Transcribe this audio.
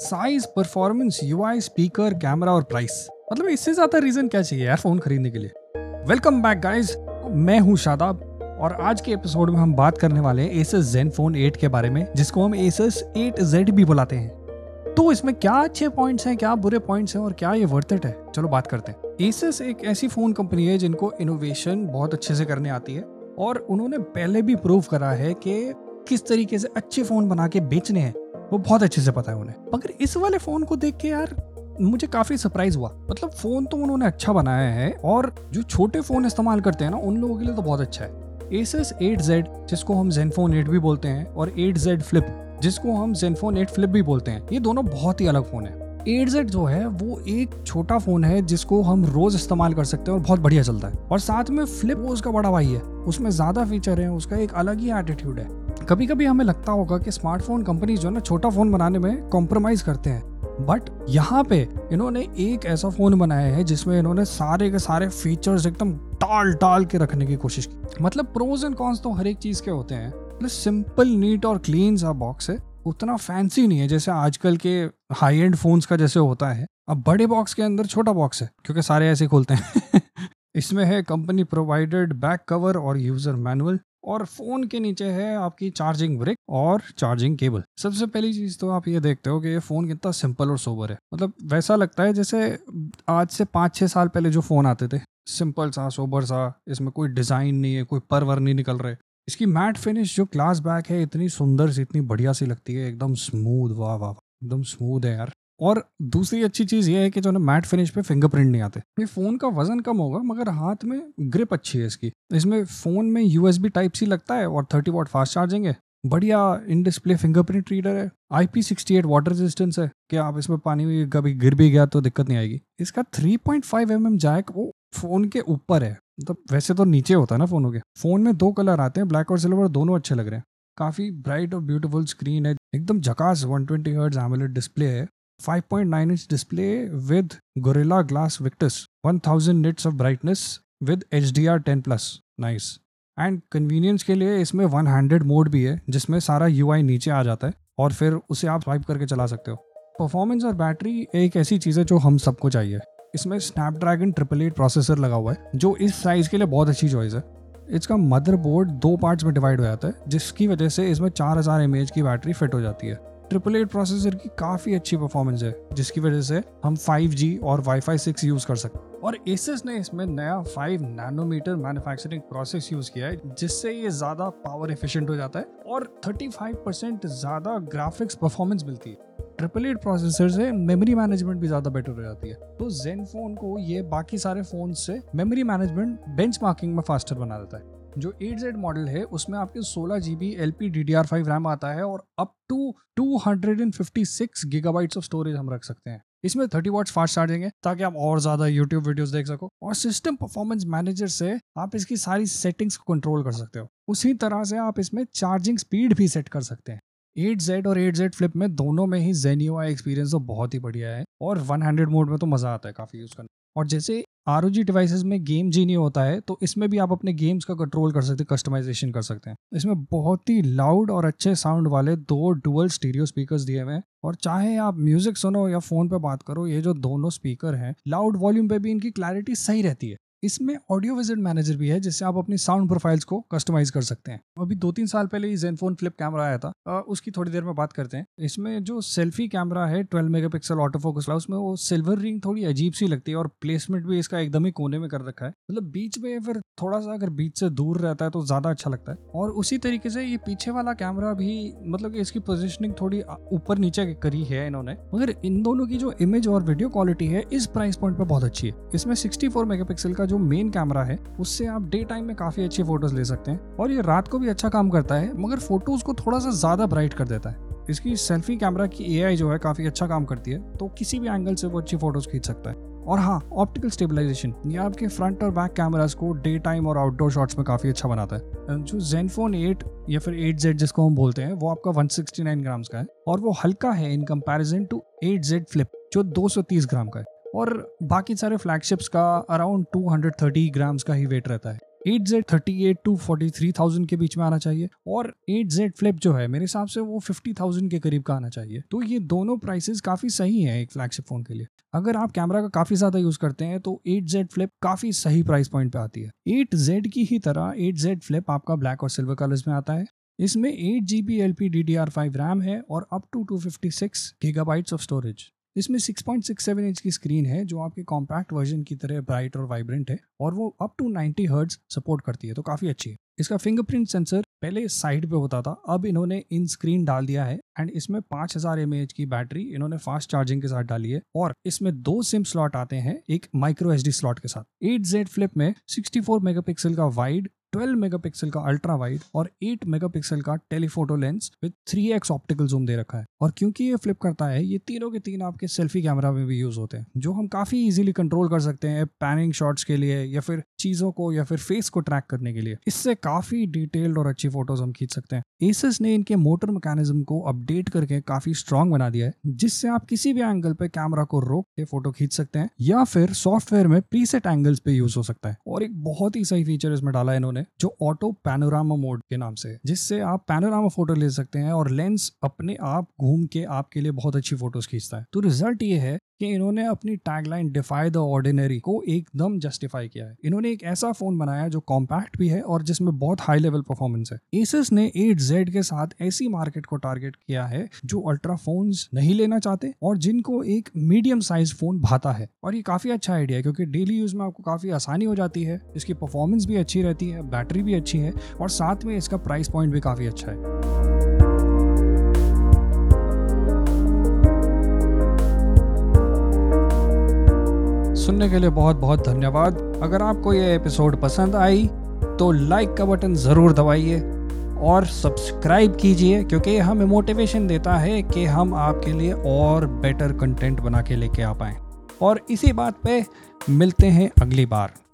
Size, performance, UI, speaker, camera और price. मतलब इससे ज्यादा रीजन क्या चाहिए यार फोन खरीदने के लिए। वेलकम बैक गाइज, मैं हूं शादाब और आज के एपिसोड में हम बात करने वाले हैं Asus Zenfone 8 के बारे में, जिसको हम Asus 8Z भी बुलाते हैं। तो इसमें क्या अच्छे पॉइंट्स हैं, क्या बुरे पॉइंट्स हैं और क्या ये वर्थ इट है, चलो बात करते हैं। Asus एक ऐसी फ़ोन कंपनी है जिनको इनोवेशन बहुत अच्छे से करने आती है और उन्होंने पहले भी प्रूव करा है कि किस तरीके से अच्छे फ़ोन बना के बेचने हैं, वो बहुत अच्छे से पता है उन्हें। मगर इस वाले फ़ोन को देख के यार मुझे काफ़ी सरप्राइज हुआ। मतलब फ़ोन तो उन्होंने अच्छा बनाया है और जो छोटे फ़ोन इस्तेमाल करते हैं ना उन लोगों के लिए तो बहुत अच्छा है। Asus 8Z जिसको हम Zenfone 8 भी बोलते हैं और 8Z Flip जिसको हम Zenfone 8 Flip भी बोलते हैं, ये दोनों बहुत ही अलग फ़ोन है। 8Z जो है वो एक छोटा फ़ोन है जिसको हम रोज़ इस्तेमाल कर सकते हैं और बहुत बढ़िया चलता है, और साथ में Flip वो उसका बड़ा भाई है, उसमें ज़्यादा फीचर है, उसका एक अलग ही एटीट्यूड है। कभी कभी हमें लगता होगा कि स्मार्टफोन कंपनीज जो है ना छोटा फ़ोन बनाने में कॉम्प्रोमाइज़ करते हैं, बट यहाँ पे इन्होंने एक ऐसा फ़ोन बनाया है जिसमें इन्होंने सारे के सारे फीचर्स एकदम टाल के रखने की कोशिश की। मतलब प्रोज एंड कॉन्स तो हर एक चीज़ के होते हैं। मतलब सिंपल, नीट और क्लीन सा बॉक्स है, उतना फैंसी नहीं है जैसे आजकल के हाई एंड फोन्स का जैसे होता है। अब बड़े बॉक्स के अंदर छोटा बॉक्स है क्योंकि सारे ऐसे खोलते हैं। इसमें है कंपनी प्रोवाइडेड बैक कवर और यूज़र मैनुअल, और फोन के नीचे है आपकी चार्जिंग ब्रिक और चार्जिंग केबल। सबसे पहली चीज तो आप ये देखते हो कि ये फोन कितना सिंपल और सोबर है। मतलब वैसा लगता है जैसे आज से 5-6 साल पहले जो फोन आते थे, सिंपल सा, सोबर सा, इसमें कोई डिजाइन नहीं है, कोई परवर नहीं निकल रहे। इसकी मैट फिनिश जो ग्लास बैक है इतनी सुंदर सी, इतनी बढ़िया सी लगती है, एकदम स्मूथ। वाह वाह, एकदम स्मूथ है यार। और दूसरी अच्छी चीज़ ये है कि जो ना मैट फिनिश पे फिंगरप्रिंट नहीं आते। ये फ़ोन का वज़न कम होगा मगर हाथ में ग्रिप अच्छी है इसकी। इसमें फ़ोन में USB Type-C लगता है और 30 वाट फास्ट चार्जिंग है। बढ़िया इन डिस्प्ले फिंगरप्रिंट रीडर है, IP68 वाटर रेजिस्टेंस है कि आप इसमें पानी में कभी गिर भी गया तो दिक्कत नहीं आएगी। इसका 3.5mm जैक वो फ़ोन के ऊपर है, मतलब वैसे तो नीचे होता है ना फ़ोनों के। फ़ोन में 2 कलर आते हैं, ब्लैक और सिल्वर, दोनों अच्छे लग रहे हैं। काफ़ी ब्राइट और ब्यूटीफुल स्क्रीन है, एकदम झकास। 120Hz AMOLED डिस्प्ले है, 5.9 inch display with Gorilla Glass Victus, 1000 nits of brightness with HDR10+। Nice. And convenience के लिए इसमें 100 मोड भी है जिसमें सारा UI नीचे आ जाता है और फिर उसे आप स्वाइप करके चला सकते हो। परफॉर्मेंस और बैटरी एक ऐसी चीज़ है जो हम सबको चाहिए। इसमें स्नैपड्रैगन 888 प्रोसेसर लगा हुआ है जो इस साइज़ के लिए बहुत अच्छी चॉइस है। इसका मदरबोर्ड 2 पार्ट्स में डिवाइड हो जाता है जिसकी वजह से इसमें 4000 mAh की बैटरी फिट हो जाती है। 888 प्रोसेसर की काफ़ी अच्छी परफॉर्मेंस है जिसकी वजह से हम 5G और Wi-Fi 6 यूज़ कर सकते हैं। और Asus ने इसमें नया 5 नैनोमीटर मैन्युफैक्चरिंग प्रोसेस यूज़ किया है जिससे ये ज़्यादा पावर एफिशिएंट हो जाता है और 35% ज़्यादा ग्राफिक्स परफॉर्मेंस मिलती है। 888 प्रोसेसर से मेमोरी मैनेजमेंट भी ज़्यादा बेटर हो जाती है, तो Zenfone को ये बाकी सारे फ़ोन से मेमोरी मैनेजमेंट बेंचमार्किंग में फास्टर बना देता है। जो 8Z मॉडल है उसमें आपके 16GB LPDDR5 रैम आता है और up to 256 gigabytes of storage हम रख सकते हैं। इसमें 30 वाट्स फास्ट चार्जिंग है ताकि आप और ज़्यादा YouTube वीडियोस देख सको, और सिस्टम परफॉर्मेंस मैनेजर से आप इसकी सारी सेटिंग्स को कंट्रोल कर सकते हो। उसी तरह से आप इसमें चार्जिंग स्पीड भी सेट कर सकते हैं। 8Z और 8Z Flip में दोनों में ही ZenUI एक्सपीरियंस तो बहुत ही बढ़िया है और 100 मोड में तो मज़ा आता है काफ़ी यूज़ करना। और जैसे ROG डिवाइसेस में गेम जीनी होता है तो इसमें भी आप अपने गेम्स का कंट्रोल कर सकते हैं, कस्टमाइजेशन कर सकते हैं। इसमें बहुत ही लाउड और अच्छे साउंड वाले 2 डुअल स्टीरियो स्पीकर्स दिए हुए हैं, और चाहे आप म्यूजिक सुनो या फ़ोन पे बात करो, ये जो दोनों स्पीकर हैं लाउड वॉल्यूम पे भी इनकी क्लैरिटी सही रहती है। इसमें ऑडियो विजिट मैनेजर भी है जिससे आप अपनी साउंड प्रोफाइल्स को कस्टमाइज कर सकते हैं। अभी 2-3 साल पहले ही Zenfone Flip कैमरा आया था, उसकी थोड़ी देर में बात करते हैं। इसमें जो सेल्फी कैमरा है 12 मेगापिक्सल ऑटो फोकस वाला, उसमें वो सिल्वर रिंग थोड़ी अजीब सी लगती है और प्लेसमेंट भी इसका एकदम ही कोने में कर रखा है। मतलब बीच में, फिर थोड़ा सा अगर बीच से दूर रहता है तो ज़्यादा अच्छा लगता है। और उसी तरीके से ये पीछे वाला कैमरा भी, मतलब इसकी पोजिशनिंग थोड़ी ऊपर नीचे करी है इन्होंने, मगर इन दोनों की जो इमेज और वीडियो क्वालिटी है इस प्राइस पॉइंट पर बहुत अच्छी है। इसमें 64 मेगापिक्सल का जो मेन कैमरा है उससे आप डे टाइम में काफी अच्छी फोटोज ले सकते हैं, और ये रात को भी अच्छा काम करता है मगर फोटोज को थोड़ा सा ज्यादा ब्राइट कर देता है। इसकी सेल्फी कैमरा की AI जो है काफी अच्छा काम करती है, तो किसी भी एंगल से वो अच्छी फोटोज खींच सकता है। और हाँ, ऑप्टिकल स्टेबलाइजेशन ये आपके फ्रंट और बैक कैमरास को डे टाइम और आउटडोर शॉट्स में काफ़ी अच्छा बनाता है। जो Zenfone 8 या फिर 8Z जिसको हम बोलते हैं वो आपका 169 ग्राम्स का है और वो हल्का है in comparison to 8Z Flip जो 230 ग्राम का है, और बाकी सारे फ्लैगशिप्स का अराउंड 230 ग्राम्स का ही वेट रहता है। 8Z 38 to 43,000 के बीच में आना चाहिए और 8Z Flip जो है मेरे हिसाब से वो 50,000 के करीब का आना चाहिए। तो ये दोनों प्राइसेस काफ़ी सही हैं एक फ्लैगशिप फ़ोन के लिए। अगर आप कैमरा का काफ़ी ज़्यादा यूज़ करते हैं तो 8Z Flip काफ़ी सही प्राइस पॉइंट पे आती है। 8Z की ही तरह 8Z Flip आपका ब्लैक और सिल्वर कलर्स में आता है। इसमें 8GB LPDDR5 RAM है और up to 256 gigabytes of storage. इसमें 6.67 इंच की स्क्रीन है जो आपके कॉम्पैक्ट वर्जन की तरह ब्राइट और वाइब्रेंट है और वो अप टू 90 हर्ट्ज सपोर्ट करती है, तो काफ़ी अच्छी है। इसका फिंगरप्रिंट सेंसर पहले साइड पे होता था, अब इन्होंने इन स्क्रीन डाल दिया है एंड इसमें 5000 mAh की बैटरी इन्होंने फास्ट चार्जिंग के साथ डाली है और इसमें 2 सिम स्लॉट आते हैं एक माइक्रो एसडी स्लॉट के साथ। 8Z Flip में 64 मेगापिक्सल का वाइड, 12 मेगापिक्सल का अल्ट्रा वाइड और 8 मेगापिक्सल का telephoto lens with 3x optical zoom दे रखा है। और क्योंकि ये फ्लिप करता है ये तीनों के तीन आपके सेल्फी कैमरा में भी यूज़ होते हैं जो हम काफ़ी इजीली कंट्रोल कर सकते हैं पैनिंग शॉट्स के लिए या फिर चीज़ों को या फिर फेस को ट्रैक करने के लिए। इससे काफ़ी डिटेल्ड और अच्छी फोटोज हम खींच सकते हैं। Asus ने इनके मोटर मैकेनिज्म को अपडेट करके काफ़ी स्ट्रॉन्ग बना दिया है जिससे आप किसी भी एंगल पे कैमरा को रोक के फोटो खींच सकते हैं या फिर सॉफ्टवेयर में प्रीसेट एंगल्स पे यूज़ हो सकता है। और एक बहुत ही सही फीचर इसमें डाला है इन्होंने जो ऑटो पैनोरामा मोड के नाम से, जिससे आप पैनोरामा फोटो ले सकते हैं और लेंस अपने आप घूम के आपके लिए बहुत अच्छी फोटोज खींचता है। तो रिजल्ट ये है कि इन्होंने अपनी टैगलाइन डिफाई द ऑर्डिनरी को एकदम जस्टिफाई किया है। इन्होंने एक ऐसा फ़ोन बनाया जो कॉम्पैक्ट भी है और जिसमें बहुत हाई लेवल परफॉर्मेंस है। Asus ने 8Z के साथ ऐसी मार्केट को टारगेट किया है जो अल्ट्रा फोन्स नहीं लेना चाहते और जिनको एक मीडियम साइज फ़ोन भाता है। और ये काफ़ी अच्छा आइडिया है क्योंकि डेली यूज़ में आपको काफ़ी आसानी हो जाती है, इसकी परफॉर्मेंस भी अच्छी रहती है, बैटरी भी अच्छी है और साथ में इसका प्राइस पॉइंट भी काफ़ी अच्छा है। सुनने के लिए बहुत बहुत धन्यवाद। अगर आपको ये एपिसोड पसंद आई तो लाइक का बटन ज़रूर दबाइए और सब्सक्राइब कीजिए क्योंकि हमें मोटिवेशन देता है कि हम आपके लिए और बेटर कंटेंट बना के लेके आ पाएँ। और इसी बात पे मिलते हैं अगली बार।